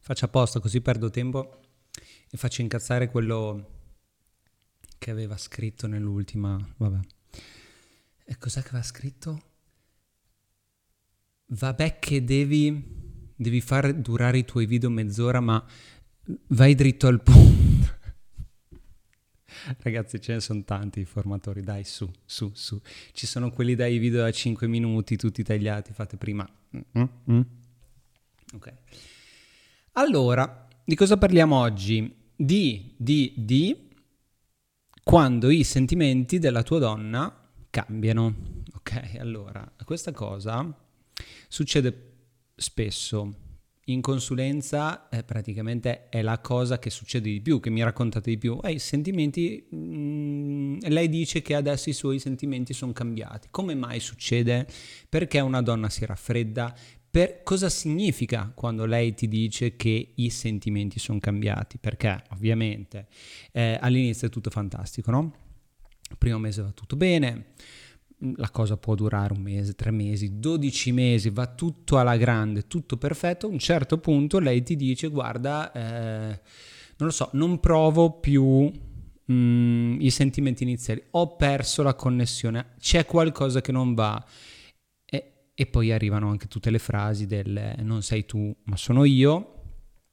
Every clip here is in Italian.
Faccio apposta così perdo tempo e faccio incazzare quello che aveva scritto nell'ultima, vabbè. E cos'è che aveva scritto? Vabbè che devi far durare i tuoi video mezz'ora, ma vai dritto al punto. Ragazzi, ce ne sono tanti i formatori, dai, su. Ci sono quelli dai video da 5 minuti, tutti tagliati, fate prima. Ok. Allora, di cosa parliamo oggi? Di quando i sentimenti della tua donna cambiano. Ok, allora, questa cosa succede spesso. In consulenza praticamente è la cosa che succede di più, che mi raccontate di più. I sentimenti, lei dice che adesso i suoi sentimenti sono cambiati. Come mai succede? Perché una donna si raffredda? Cosa significa quando lei ti dice che i sentimenti sono cambiati? Perché ovviamente all'inizio è tutto fantastico, no? Il primo mese va tutto bene, la cosa può durare 1 mese, 3 mesi, 12 mesi, va tutto alla grande, tutto perfetto. A un certo punto lei ti dice: guarda, non lo so, non provo più i sentimenti iniziali, ho perso la connessione, c'è qualcosa che non va. E poi arrivano anche tutte le frasi del non sei tu ma sono io,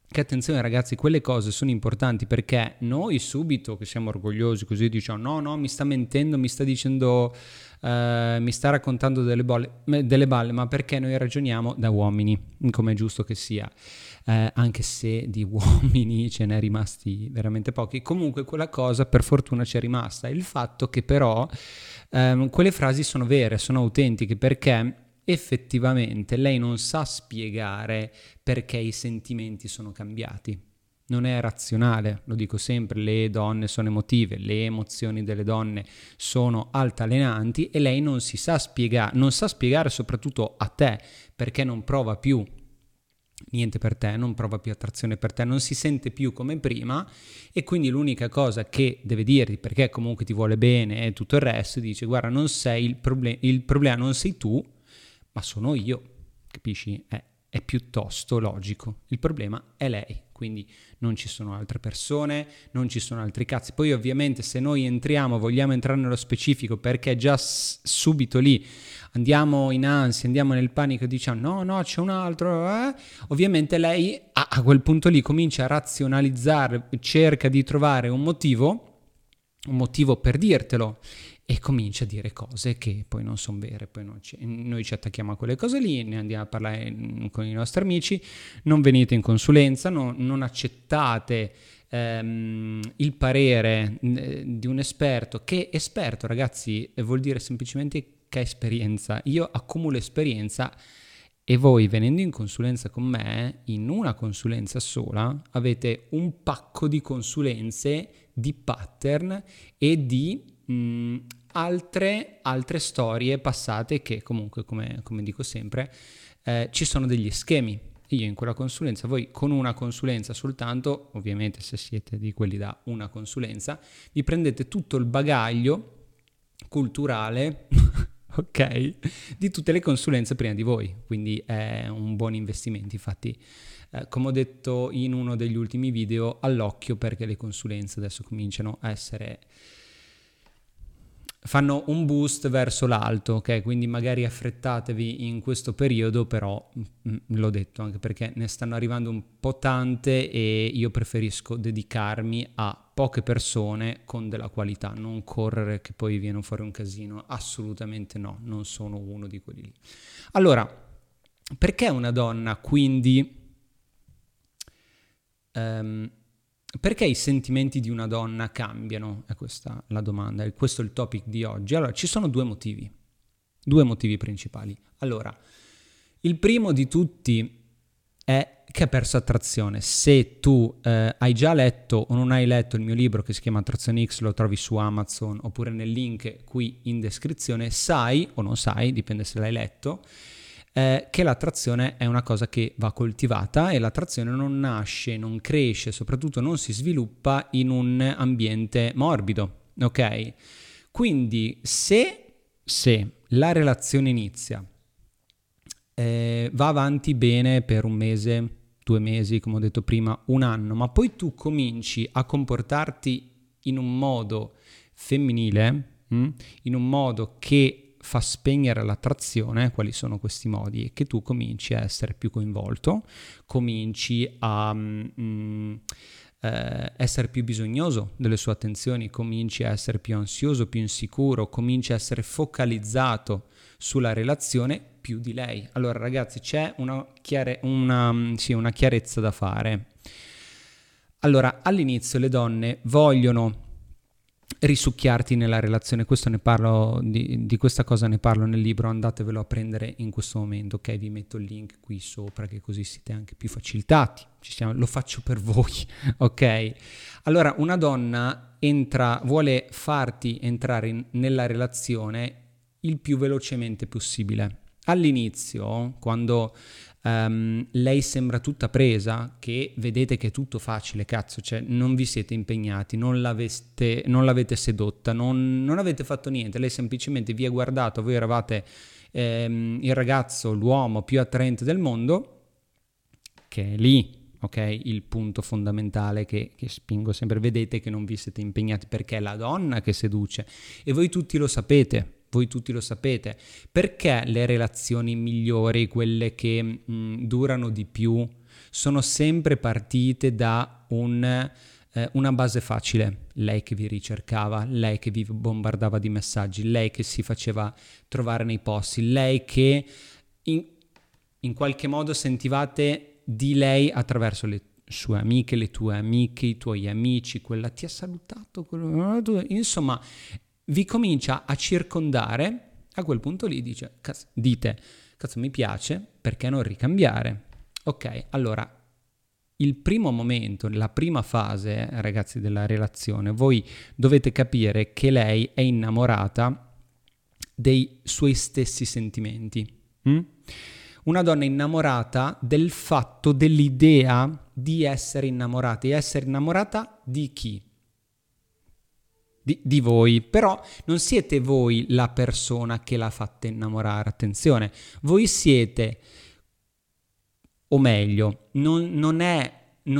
che attenzione ragazzi, quelle cose sono importanti, perché noi subito che siamo orgogliosi così diciamo no mi sta mentendo, mi sta dicendo, mi sta raccontando delle balle, ma perché noi ragioniamo da uomini, come è giusto che sia, anche se di uomini ce n'è rimasti veramente pochi. Comunque quella cosa per fortuna c'è rimasta, il fatto che però quelle frasi sono vere, sono autentiche, perché effettivamente lei non sa spiegare perché i sentimenti sono cambiati, non è razionale, lo dico sempre, le donne sono emotive, le emozioni delle donne sono altalenanti e lei non sa spiegare soprattutto a te perché non prova più niente per te, non prova più attrazione per te, non si sente più come prima, e quindi l'unica cosa che deve dirti, perché comunque ti vuole bene e tutto il resto, dice: guarda, non sei il problema non sei tu ma sono io, capisci? È piuttosto logico. Il problema è lei, quindi non ci sono altre persone, non ci sono altri cazzi. Poi ovviamente se noi vogliamo entrare nello specifico, perché già subito lì andiamo in ansia, andiamo nel panico, diciamo no, c'è un altro, Ovviamente lei a quel punto lì comincia a razionalizzare, cerca di trovare un motivo per dirtelo, e comincia a dire cose che poi non sono vere, poi noi ci attacchiamo a quelle cose lì, ne andiamo a parlare con i nostri amici, non venite in consulenza, non accettate il parere di un esperto, che esperto ragazzi vuol dire semplicemente che ha esperienza, io accumulo esperienza e voi venendo in consulenza con me, in una consulenza sola, avete un pacco di consulenze, di pattern e di altre storie passate che comunque, come dico sempre, ci sono degli schemi. Io in quella consulenza, voi con una consulenza soltanto, ovviamente se siete di quelli da una consulenza, vi prendete tutto il bagaglio culturale ok, di tutte le consulenze prima di voi, quindi è un buon investimento. Infatti come ho detto in uno degli ultimi video, all'occhio, perché le consulenze adesso cominciano a essere, fanno un boost verso l'alto, ok? Quindi magari affrettatevi in questo periodo, però l'ho detto anche perché ne stanno arrivando un po' tante e io preferisco dedicarmi a poche persone con della qualità, non correre che poi viene fuori un casino, assolutamente no, non sono uno di quelli lì. Allora, perché una donna quindi... Perché i sentimenti di una donna cambiano? È questa la domanda, e questo è il topic di oggi. Allora, ci sono due motivi principali. Allora, il primo di tutti è che ha perso attrazione. Se tu hai già letto o non hai letto il mio libro che si chiama Attrazionex, lo trovi su Amazon oppure nel link qui in descrizione, sai o non sai, dipende se l'hai letto, che l'attrazione è una cosa che va coltivata e l'attrazione non nasce, non cresce, soprattutto non si sviluppa in un ambiente morbido, ok? Quindi se la relazione inizia, va avanti bene per un mese, 2 mesi, come ho detto prima, 1 anno, ma poi tu cominci a comportarti in un modo femminile, in un modo che fa spegnere l'attrazione, quali sono questi modi? E che tu cominci a essere più coinvolto, cominci a essere più bisognoso delle sue attenzioni, cominci a essere più ansioso, più insicuro, cominci a essere focalizzato sulla relazione più di lei. Allora ragazzi, c'è una chiarezza da fare. Allora, all'inizio le donne vogliono risucchiarti nella relazione, questo ne parlo, di questa cosa ne parlo nel libro, andatevelo a prendere in questo momento, ok? Vi metto il link qui sopra, che così siete anche più facilitati, lo faccio per voi, ok? Allora, una donna vuole farti entrare nella relazione il più velocemente possibile. All'inizio, quando lei sembra tutta presa, che vedete che è tutto facile, cazzo, cioè non vi siete impegnati, non l'avete sedotta, non avete fatto niente, lei semplicemente vi ha guardato, voi eravate il ragazzo, l'uomo più attraente del mondo, che è lì. Ok, il punto fondamentale che spingo sempre, vedete che non vi siete impegnati, perché è la donna che seduce e voi tutti lo sapete, perché le relazioni migliori, quelle che durano di più, sono sempre partite da una base facile, lei che vi ricercava, lei che vi bombardava di messaggi, lei che si faceva trovare nei posti, lei che in qualche modo sentivate di lei attraverso le sue amiche, le tue amiche, i tuoi amici, quella ti ha salutato, insomma vi comincia a circondare. A quel punto lì dite, mi piace, perché non ricambiare? Ok, allora il primo momento, la prima fase, ragazzi, della relazione, voi dovete capire che lei è innamorata dei suoi stessi sentimenti. Una donna innamorata del fatto, dell'idea di essere innamorata. E essere innamorata di chi? Di voi. Però non siete voi la persona che la fate innamorare, attenzione. Voi siete, o meglio, non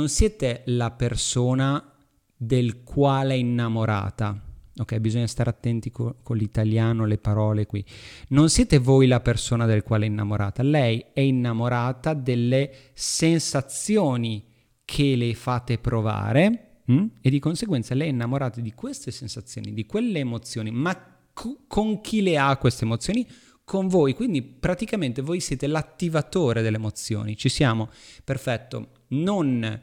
siete la persona del quale è innamorata. Ok, bisogna stare attenti con l'italiano, le parole qui. Non siete voi la persona del quale è innamorata. Lei è innamorata delle sensazioni che le fate provare e di conseguenza lei è innamorata di queste sensazioni, di quelle emozioni. Ma con chi le ha queste emozioni? Con voi. Quindi praticamente voi siete l'attivatore delle emozioni. Ci siamo? Perfetto. Non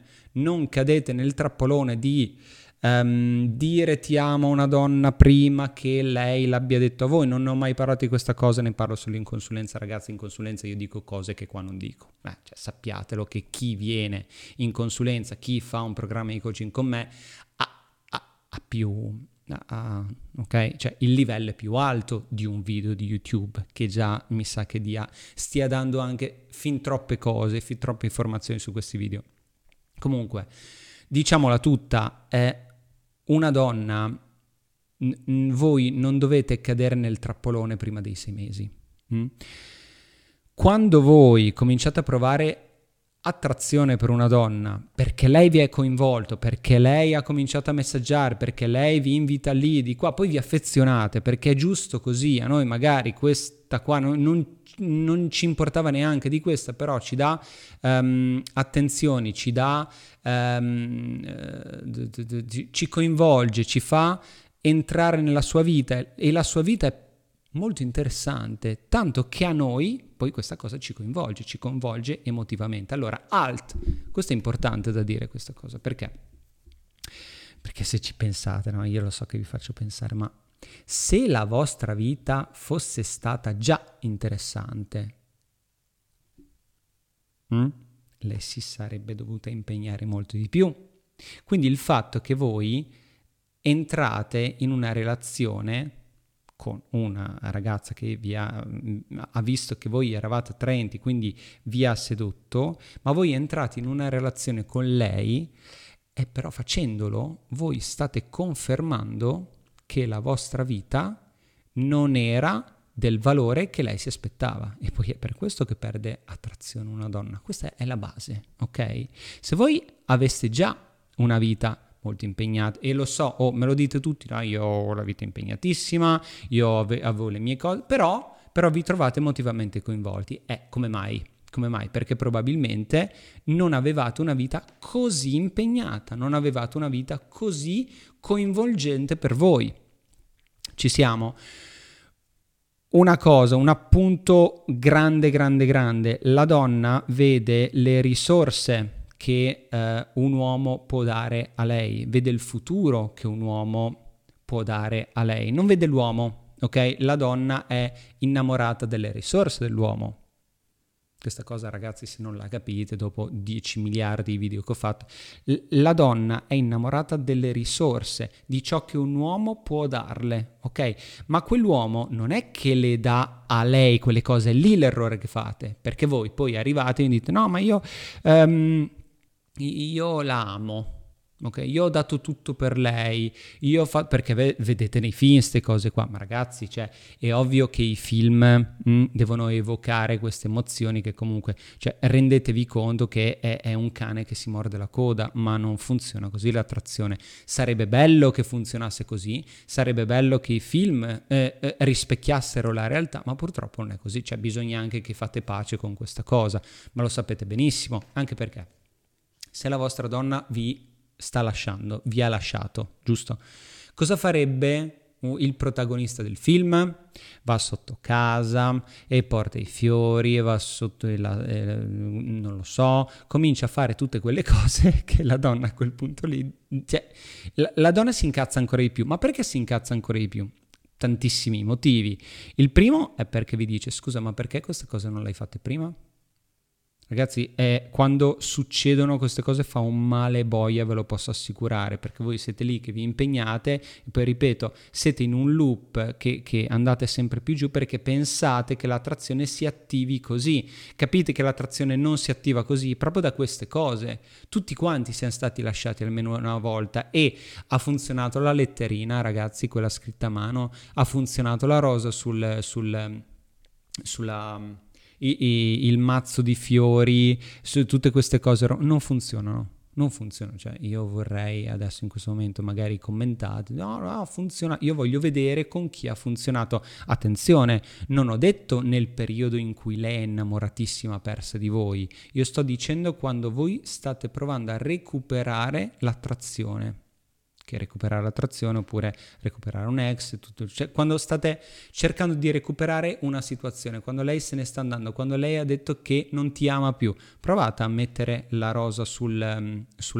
cadete nel trappolone di dire ti amo a una donna prima che lei l'abbia detto a voi. Non ho mai parlato di questa cosa, ne parlo solo in consulenza, ragazzi. In consulenza io dico cose che qua non dico, cioè, sappiatelo che chi viene in consulenza, chi fa un programma di coaching con me ok, cioè il livello è più alto di un video di YouTube, che già mi sa che stia dando anche fin troppe cose, fin troppe informazioni su questi video. Comunque, diciamola tutta, una donna, voi non dovete cadere nel trappolone prima dei 6 mesi. Quando voi cominciate a provare attrazione per una donna, perché lei vi è coinvolto, perché lei ha cominciato a messaggiare, perché lei vi invita lì, di qua, poi vi affezionate, perché è giusto così. A noi magari questa qua non ci importava neanche di questa, però ci dà attenzioni, ci dà, ci coinvolge, ci fa entrare nella sua vita, e la sua vita è molto interessante, tanto che a noi poi questa cosa ci coinvolge emotivamente. Allora, questo è importante da dire, questa cosa, perché se ci pensate, no? Io lo so che vi faccio pensare, ma se la vostra vita fosse stata già interessante, lei si sarebbe dovuta impegnare molto di più. Quindi il fatto che voi entrate in una relazione con una ragazza che ha visto che voi eravate attraenti, quindi vi ha sedotto, ma voi entrate in una relazione con lei e però facendolo voi state confermando che la vostra vita non era del valore che lei si aspettava, e poi è per questo che perde attrazione una donna. Questa è la base, ok? Se voi aveste già una vita molto impegnata, e lo so, me lo dite tutti, no? Io ho la vita impegnatissima, io avevo le mie cose, però vi trovate emotivamente coinvolti. Come mai? Come mai? Perché probabilmente non avevate una vita così impegnata, non avevate una vita così coinvolgente per voi. Ci siamo. Una cosa, un appunto grande, la donna vede le risorse che un uomo può dare a lei, vede il futuro che un uomo può dare a lei, non vede l'uomo, ok? La donna è innamorata delle risorse dell'uomo. Questa cosa, ragazzi, se non la capite, dopo 10 miliardi di video che ho fatto, la donna è innamorata delle risorse, di ciò che un uomo può darle, ok? Ma quell'uomo non è che le dà a lei quelle cose, lì l'errore che fate, perché voi poi arrivate e dite, no, ma io la amo. Ok, io ho dato tutto per lei, perché vedete nei film queste cose qua, ma ragazzi, cioè, è ovvio che i film devono evocare queste emozioni che comunque, cioè, rendetevi conto che è un cane che si morde la coda, ma non funziona così l'attrazione. Sarebbe bello che funzionasse così, sarebbe bello che i film rispecchiassero la realtà, ma purtroppo non è così, cioè bisogna anche che fate pace con questa cosa, ma lo sapete benissimo, anche perché se la vostra donna vi ha lasciato, giusto? Cosa farebbe il protagonista del film? Va sotto casa e porta i fiori, va sotto non lo so, comincia a fare tutte quelle cose che la donna a quel punto lì, cioè, la donna si incazza ancora di più. Ma perché si incazza ancora di più? Tantissimi motivi. Il primo è perché vi dice, scusa, ma perché queste cose non le hai fatte prima? Ragazzi, quando succedono queste cose fa un male boia, ve lo posso assicurare, perché voi siete lì che vi impegnate e poi, ripeto, siete in un loop che andate sempre più giù perché pensate che l'attrazione si attivi così. Capite che l'attrazione non si attiva così proprio da queste cose. Tutti quanti siamo stati lasciati almeno una volta e ha funzionato la letterina, ragazzi, quella scritta a mano, ha funzionato la rosa sulla il mazzo di fiori, su tutte queste cose non funzionano, cioè io vorrei adesso in questo momento magari commentate, no, funziona, io voglio vedere con chi ha funzionato. Attenzione, non ho detto nel periodo in cui lei è innamoratissima persa di voi, io sto dicendo quando voi state provando a recuperare l'attrazione, che recuperare l'attrazione oppure recuperare un ex, tutto, cioè quando state cercando di recuperare una situazione, quando lei se ne sta andando, quando lei ha detto che non ti ama più, provate a mettere la rosa sulla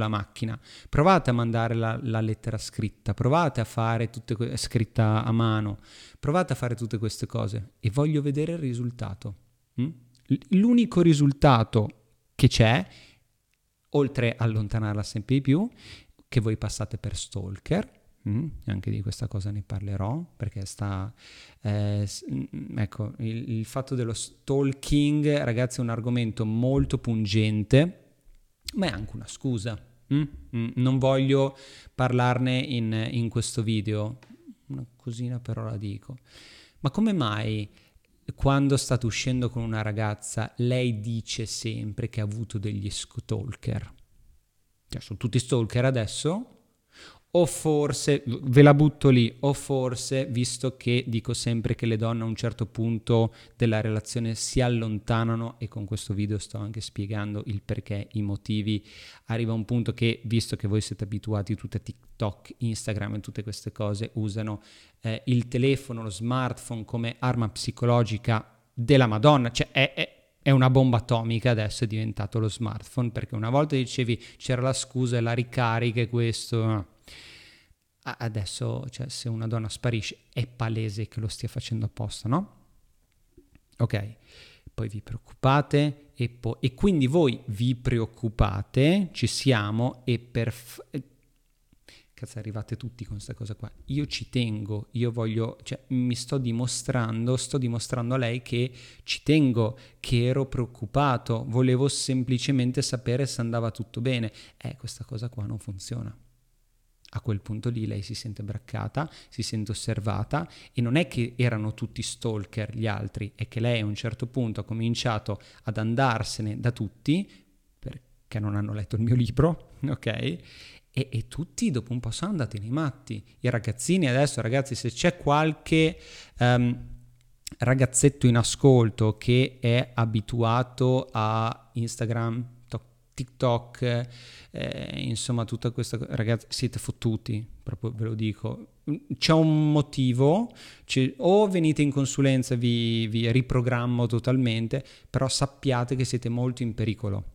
macchina, provate a mandare la lettera scritta, provate a fare scritta a mano, provate a fare tutte queste cose e voglio vedere il risultato. L'unico risultato che c'è, oltre a allontanarla sempre di più, che voi passate per stalker, anche di questa cosa ne parlerò, perché ecco, il fatto dello stalking, ragazzi, è un argomento molto pungente, ma è anche una scusa. Non voglio parlarne in questo video, una cosina però la dico. Ma come mai quando state uscendo con una ragazza lei dice sempre che ha avuto degli stalker? Cioè, sono tutti stalker adesso, o forse, ve la butto lì, o forse, visto che dico sempre che le donne a un certo punto della relazione si allontanano, e con questo video sto anche spiegando il perché, i motivi, arriva un punto che, visto che voi siete abituati tutti a TikTok, Instagram e tutte queste cose, usano il telefono, lo smartphone come arma psicologica della Madonna, cioè è una bomba atomica, adesso è diventato lo smartphone, perché una volta dicevi c'era la scusa e la ricarica e questo. Adesso, cioè, se una donna sparisce è palese che lo stia facendo apposta, no? Ok, poi vi preoccupate, e quindi voi vi preoccupate, ci siamo, e cazzo, arrivate tutti con questa cosa qua. Io ci tengo, io voglio, cioè mi sto dimostrando a lei che ci tengo, che ero preoccupato, volevo semplicemente sapere se andava tutto bene. Questa cosa qua non funziona. A quel punto lì lei si sente braccata, si sente osservata, e non è che erano tutti stalker gli altri, è che lei a un certo punto ha cominciato ad andarsene da tutti perché non hanno letto il mio libro, ok? E tutti dopo un po' sono andati nei matti. I ragazzini adesso, ragazzi, se c'è qualche ragazzetto in ascolto che è abituato a Instagram, TikTok, insomma tutta questa, ragazzi, siete fottuti, proprio ve lo dico. C'è un motivo, o venite in consulenza, vi riprogrammo totalmente, però sappiate che siete molto in pericolo.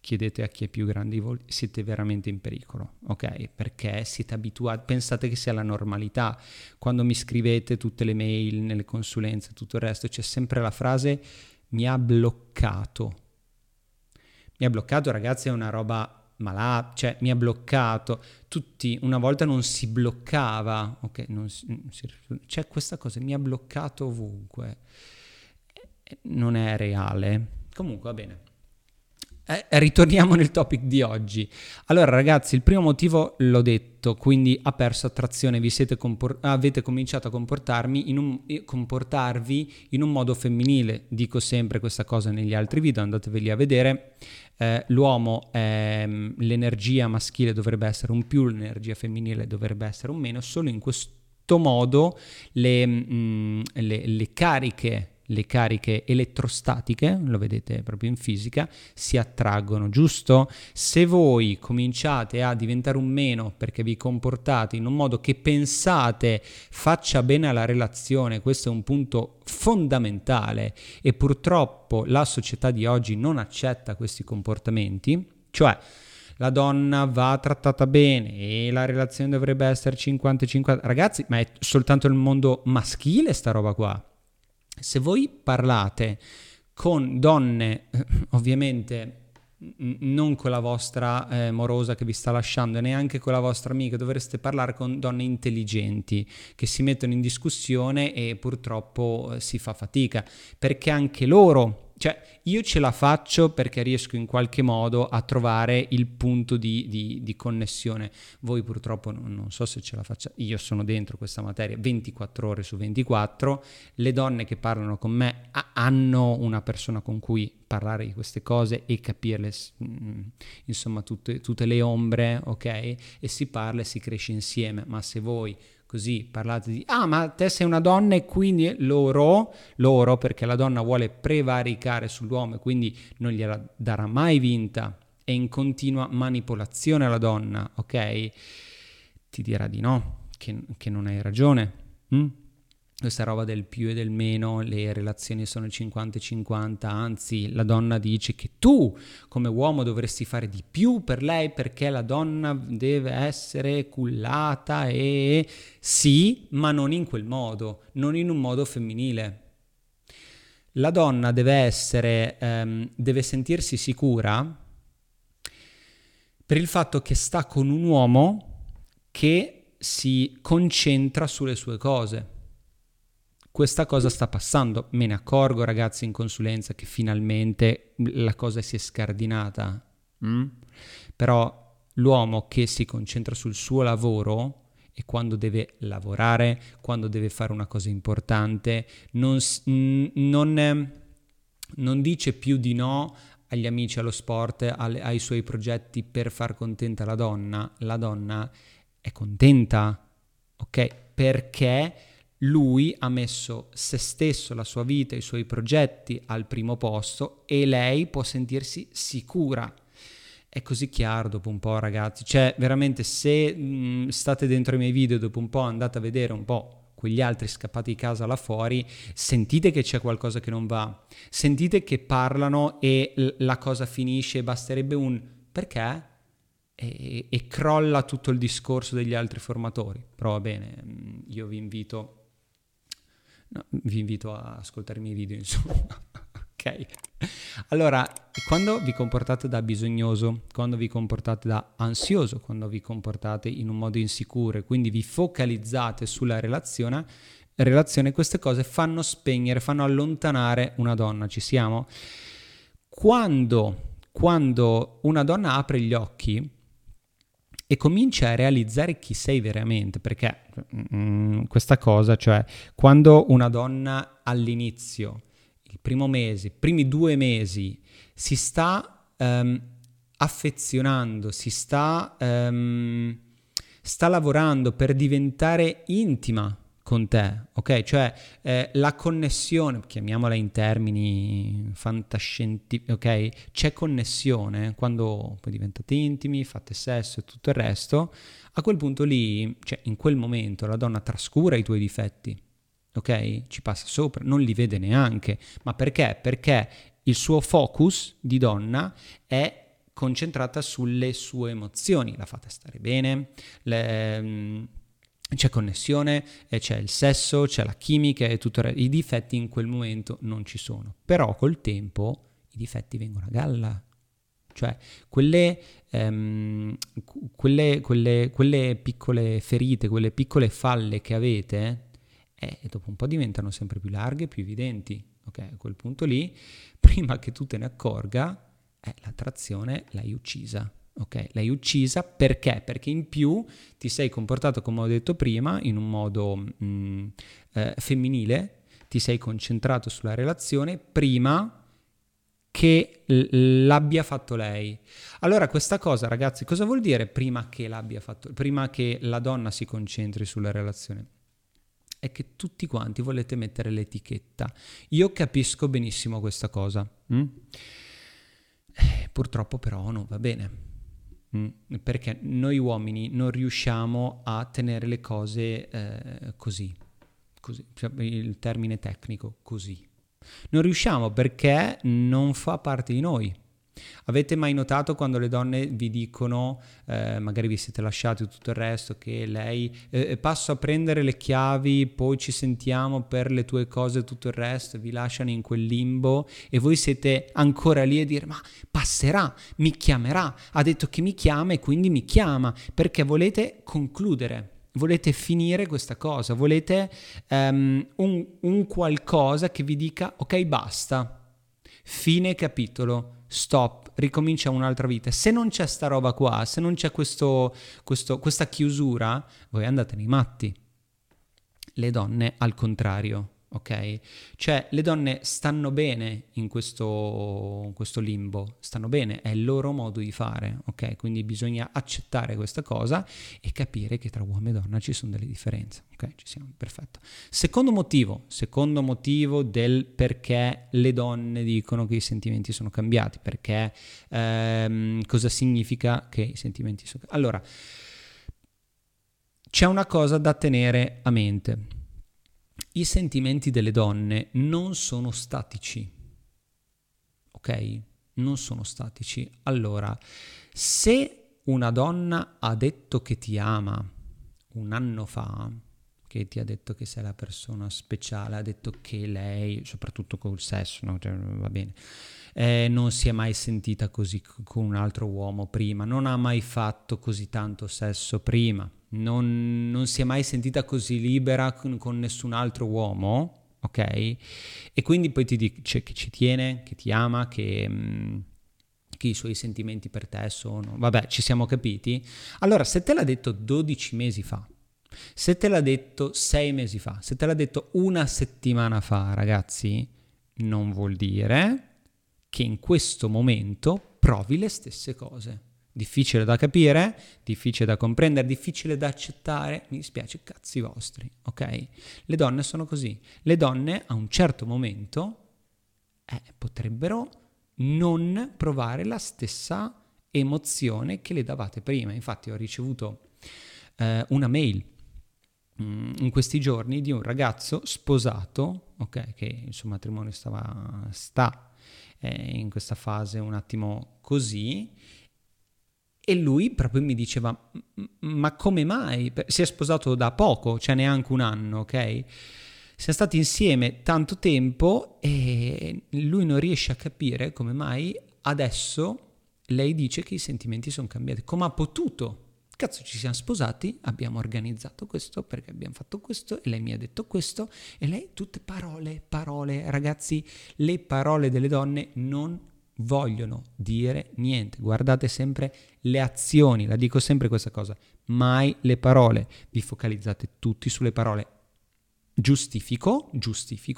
Chiedete a chi è più grande di voi, siete veramente in pericolo, ok? Perché siete abituati, pensate che sia la normalità. Quando mi scrivete tutte le mail, nelle consulenze, tutto il resto, c'è sempre la frase mi ha bloccato, ragazzi, è una roba malata, cioè mi ha bloccato. Tutti, una volta non si bloccava, ok? C'è questa cosa, mi ha bloccato ovunque. Non è reale. Comunque va bene. Ritorniamo nel topic di oggi. Allora ragazzi, il primo motivo l'ho detto, quindi ha perso attrazione, avete cominciato a comportarvi in un modo femminile. Dico sempre questa cosa negli altri video, andateveli a vedere. L'uomo è l'energia maschile, dovrebbe essere un più, l'energia femminile dovrebbe essere un meno. Solo in questo modo le cariche elettrostatiche, lo vedete proprio in fisica, si attraggono, giusto? Se voi cominciate a diventare un meno perché vi comportate in un modo che pensate faccia bene alla relazione, questo è un punto fondamentale, e purtroppo la società di oggi non accetta questi comportamenti, cioè la donna va trattata bene e la relazione dovrebbe essere 50-50. Ragazzi, ma è soltanto il mondo maschile sta roba qua. Se voi parlate con donne, ovviamente non con la vostra morosa che vi sta lasciando, e neanche con la vostra amica, dovreste parlare con donne intelligenti che si mettono in discussione, e purtroppo si fa fatica, perché anche loro... Cioè, io ce la faccio perché riesco in qualche modo a trovare il punto di connessione. Voi purtroppo non so se ce la facciate. Io sono dentro questa materia 24 ore su 24. Le donne che parlano con me hanno una persona con cui parlare di queste cose e capirle, insomma, tutte le ombre, ok? E si parla e si cresce insieme. Ma se voi... così parlate di ma te sei una donna, e quindi loro, perché la donna vuole prevaricare sull'uomo e quindi non gliela darà mai vinta, è in continua manipolazione alla donna, ok? Ti dirà di no, che non hai ragione. Questa roba del più e del meno, le relazioni sono 50-50, anzi la donna dice che tu come uomo dovresti fare di più per lei perché la donna deve essere cullata, e sì, ma non in quel modo, non in un modo femminile. La donna deve essere, deve sentirsi sicura per il fatto che sta con un uomo che si concentra sulle sue cose. Questa cosa sta passando, me ne accorgo ragazzi in consulenza che finalmente la cosa si è scardinata, però l'uomo che si concentra sul suo lavoro, e quando deve lavorare, quando deve fare una cosa importante, non dice più di no agli amici, allo sport, ai suoi progetti per far contenta la donna è contenta, ok? Perché... lui ha messo se stesso, la sua vita, i suoi progetti al primo posto, e lei può sentirsi sicura. È così chiaro dopo un po', ragazzi. Cioè, veramente, se state dentro i miei video, dopo un po' andate a vedere un po' quegli altri scappati di casa là fuori, sentite che c'è qualcosa che non va. Sentite che parlano e la cosa finisce, basterebbe un perché? E crolla tutto il discorso degli altri formatori. Però va bene, io vi invito... No, vi invito a ascoltare i miei video, insomma, ok? ok? Allora, quando vi comportate da bisognoso, quando vi comportate da ansioso, quando vi comportate in un modo insicuro e quindi vi focalizzate sulla relazione, queste cose fanno spegnere, fanno allontanare una donna, ci siamo? Quando una donna apre gli occhi e comincia a realizzare chi sei veramente, perché questa cosa, cioè quando una donna all'inizio, il primo mese, i primi 2 mesi, si sta affezionando, si sta lavorando per diventare intima con te, ok? Cioè la connessione, chiamiamola in termini fantascientifici, ok? C'è connessione quando poi diventate intimi, fate sesso e tutto il resto. A quel punto lì, cioè in quel momento, la donna trascura i tuoi difetti, ok? Ci passa sopra, non li vede neanche. Ma perché? Perché il suo focus di donna è concentrata sulle sue emozioni. La fate stare bene, c'è connessione, c'è il sesso, c'è la chimica e tutto il resto. I difetti in quel momento non ci sono, però col tempo i difetti vengono a galla, cioè quelle piccole ferite, quelle piccole falle che avete dopo un po' diventano sempre più larghe, più evidenti, ok? A quel punto lì, prima che tu te ne accorga, l'attrazione l'hai uccisa. Ok, l'hai uccisa perché? Perché in più ti sei comportato, come ho detto prima, in un modo femminile, ti sei concentrato sulla relazione prima che l'abbia fatto lei. Allora questa cosa, ragazzi, cosa vuol dire prima che l'abbia fatto, prima che la donna si concentri sulla relazione? È che tutti quanti volete mettere l'etichetta. Io capisco benissimo questa cosa. Purtroppo però non va bene. Perché noi uomini non riusciamo a tenere le cose così, il termine tecnico, così. Non riusciamo perché non fa parte di noi. Avete mai notato quando le donne vi dicono, magari vi siete lasciati tutto il resto, che lei passo a prendere le chiavi, poi ci sentiamo per le tue cose, tutto il resto, vi lasciano in quel limbo e voi siete ancora lì a dire ma passerà, mi chiamerà, ha detto che mi chiama e quindi mi chiama, perché volete concludere, volete finire questa cosa, volete un qualcosa che vi dica ok basta, fine capitolo, stop, ricomincia un'altra vita. Se non c'è sta roba qua, se non c'è questa chiusura, voi andate nei matti. Le donne al contrario, ok? Cioè le donne stanno bene in questo limbo, stanno bene, è il loro modo di fare, ok? Quindi bisogna accettare questa cosa e capire che tra uomo e donna ci sono delle differenze, ok? Ci siamo, perfetto. Secondo motivo del perché le donne dicono che i sentimenti sono cambiati, perché cosa significa che i sentimenti sono cambiati. Allora, c'è una cosa da tenere a mente. I sentimenti delle donne non sono statici, ok? Non sono statici. Allora, se una donna ha detto che ti ama un anno fa, che ti ha detto che sei la persona speciale, ha detto che lei, soprattutto col sesso, no? Cioè, va bene, non si è mai sentita così con un altro uomo prima, non ha mai fatto così tanto sesso prima, non si è mai sentita così libera con nessun altro uomo, ok? E quindi poi ti dice che ci tiene, che ti ama, che i suoi sentimenti per te sono... Vabbè, ci siamo capiti? Allora, se te l'ha detto 12 mesi fa, se te l'ha detto 6 mesi fa, se te l'ha detto una settimana fa, ragazzi, non vuol dire che in questo momento provi le stesse cose. Difficile da capire, difficile da comprendere, difficile da accettare, mi dispiace, cazzi vostri, ok? Le donne sono così. Le donne a un certo momento potrebbero non provare la stessa emozione che le davate prima. Infatti ho ricevuto una mail in questi giorni di un ragazzo sposato, ok, che il suo matrimonio sta in questa fase un attimo così, e lui proprio mi diceva ma come mai? Si è sposato da poco, cioè neanche un anno, ok? Siamo stati insieme tanto tempo e lui non riesce a capire come mai adesso lei dice che i sentimenti sono cambiati. Come ha potuto? Cazzo, ci siamo sposati, abbiamo organizzato questo perché abbiamo fatto questo e lei mi ha detto questo e lei, tutte parole. Ragazzi, le parole delle donne non vogliono dire niente. Guardate sempre le azioni, la dico sempre questa cosa, mai le parole. Vi focalizzate tutti sulle parole. Giustifico,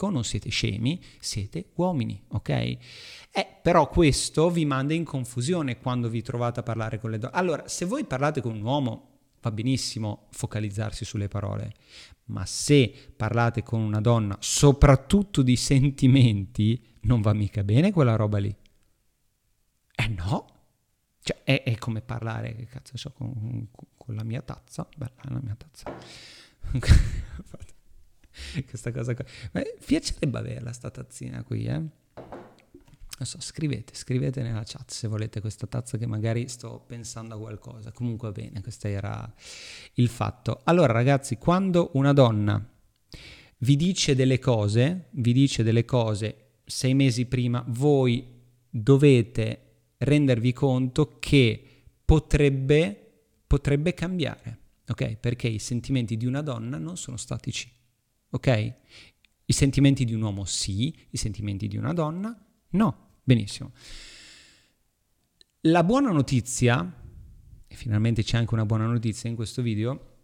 non siete scemi, siete uomini, ok? Però questo vi manda in confusione quando vi trovate a parlare con le donne. Allora, se voi parlate con un uomo, va benissimo focalizzarsi sulle parole, ma se parlate con una donna, soprattutto di sentimenti, non va mica bene quella roba lì. No! Cioè, è come parlare, che cazzo so, con la mia tazza. Bella la mia tazza. Questa cosa qua. Beh, piacerebbe averla sta tazzina qui, non so, scrivete nella chat se volete questa tazza, che magari sto pensando a qualcosa. Comunque va bene, questo era il fatto. Allora ragazzi, quando una donna vi dice delle cose 6 mesi prima, voi dovete rendervi conto che potrebbe cambiare, ok? Perché i sentimenti di una donna non sono statici. Ok? I sentimenti di un uomo sì, i sentimenti di una donna no. Benissimo. La buona notizia, e finalmente c'è anche una buona notizia in questo video,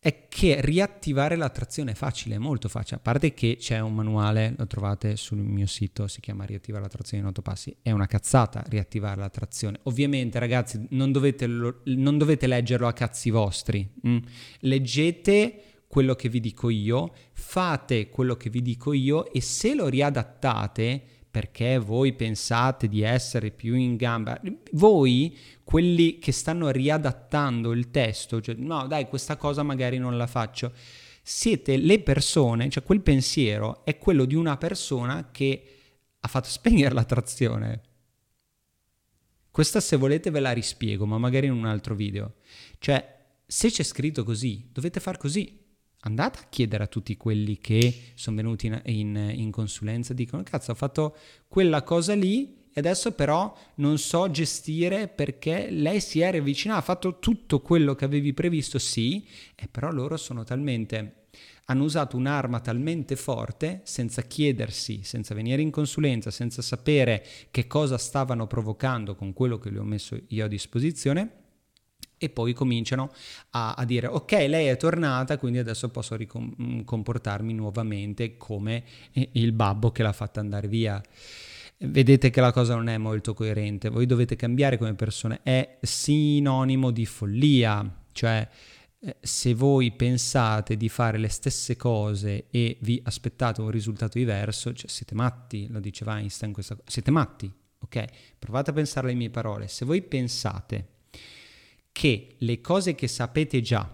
è che riattivare l'attrazione è facile, è molto facile. A parte che c'è un manuale, lo trovate sul mio sito, si chiama Riattivare l'attrazione in 8 passi. È una cazzata riattivare l'attrazione. Ovviamente ragazzi, non dovete leggerlo a cazzi vostri. Leggete quello che vi dico io, fate quello che vi dico io, e se lo riadattate perché voi pensate di essere più in gamba, voi, quelli che stanno riadattando il testo, cioè no dai questa cosa magari non la faccio, siete le persone, cioè quel pensiero è quello di una persona che ha fatto spegnere l'attrazione. Questa, se volete, ve la rispiego, ma magari in un altro video. Cioè, se c'è scritto così, dovete far così. Andate a chiedere a tutti quelli che sono venuti in consulenza, dicono cazzo, ho fatto quella cosa lì e adesso però non so gestire perché lei si era avvicinata, ha fatto tutto quello che avevi previsto, sì, e però loro hanno usato un'arma talmente forte, senza chiedersi, senza venire in consulenza, senza sapere che cosa stavano provocando con quello che gli ho messo io a disposizione. E poi cominciano a dire ok, lei è tornata, quindi adesso posso comportarmi nuovamente come il babbo che l'ha fatta andare via. Vedete che la cosa non è molto coerente. Voi dovete cambiare come persone. È sinonimo di follia. Cioè, se voi pensate di fare le stesse cose e vi aspettate un risultato diverso, cioè siete matti, lo diceva Einstein questa cosa. Siete matti, ok? Provate a pensare alle mie parole. Se voi pensate che le cose che sapete già,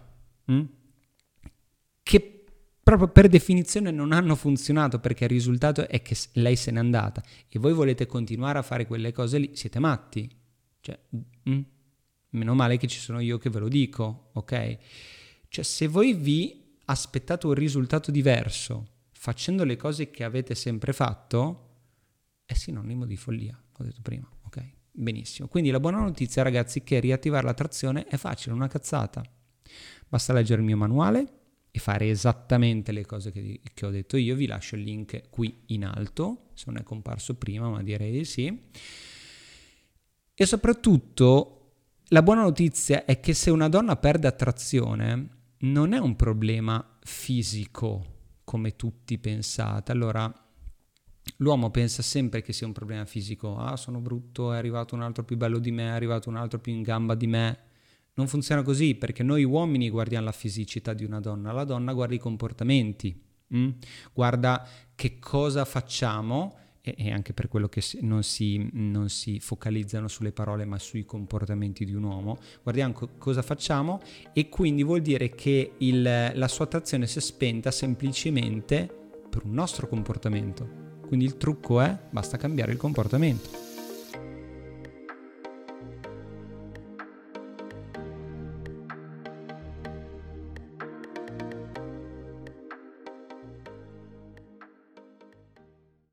che proprio per definizione non hanno funzionato perché il risultato è che lei se n'è andata, e voi volete continuare a fare quelle cose lì, siete matti. Cioè, meno male che ci sono io che ve lo dico, ok? Cioè, se voi vi aspettate un risultato diverso facendo le cose che avete sempre fatto, è sinonimo di follia, ho detto prima, ok? Benissimo, quindi la buona notizia ragazzi è che riattivare l'attrazione è facile, una cazzata, basta leggere il mio manuale e fare esattamente le cose che ho detto io. Vi lascio il link qui in alto, se non è comparso prima, ma direi di sì. E soprattutto la buona notizia è che se una donna perde attrazione non è un problema fisico come tutti pensate. Allora, l'uomo pensa sempre che sia un problema fisico. Ah, sono brutto, è arrivato un altro più bello di me, è arrivato un altro più in gamba di me. Non funziona così, perché noi uomini guardiamo la fisicità di una donna, la donna guarda i comportamenti, guarda che cosa facciamo, e anche per quello che non si focalizzano sulle parole ma sui comportamenti di un uomo. Guardiamo cosa facciamo, e quindi vuol dire che la sua attrazione si è spenta semplicemente per un nostro comportamento. Quindi il trucco è, basta cambiare il comportamento.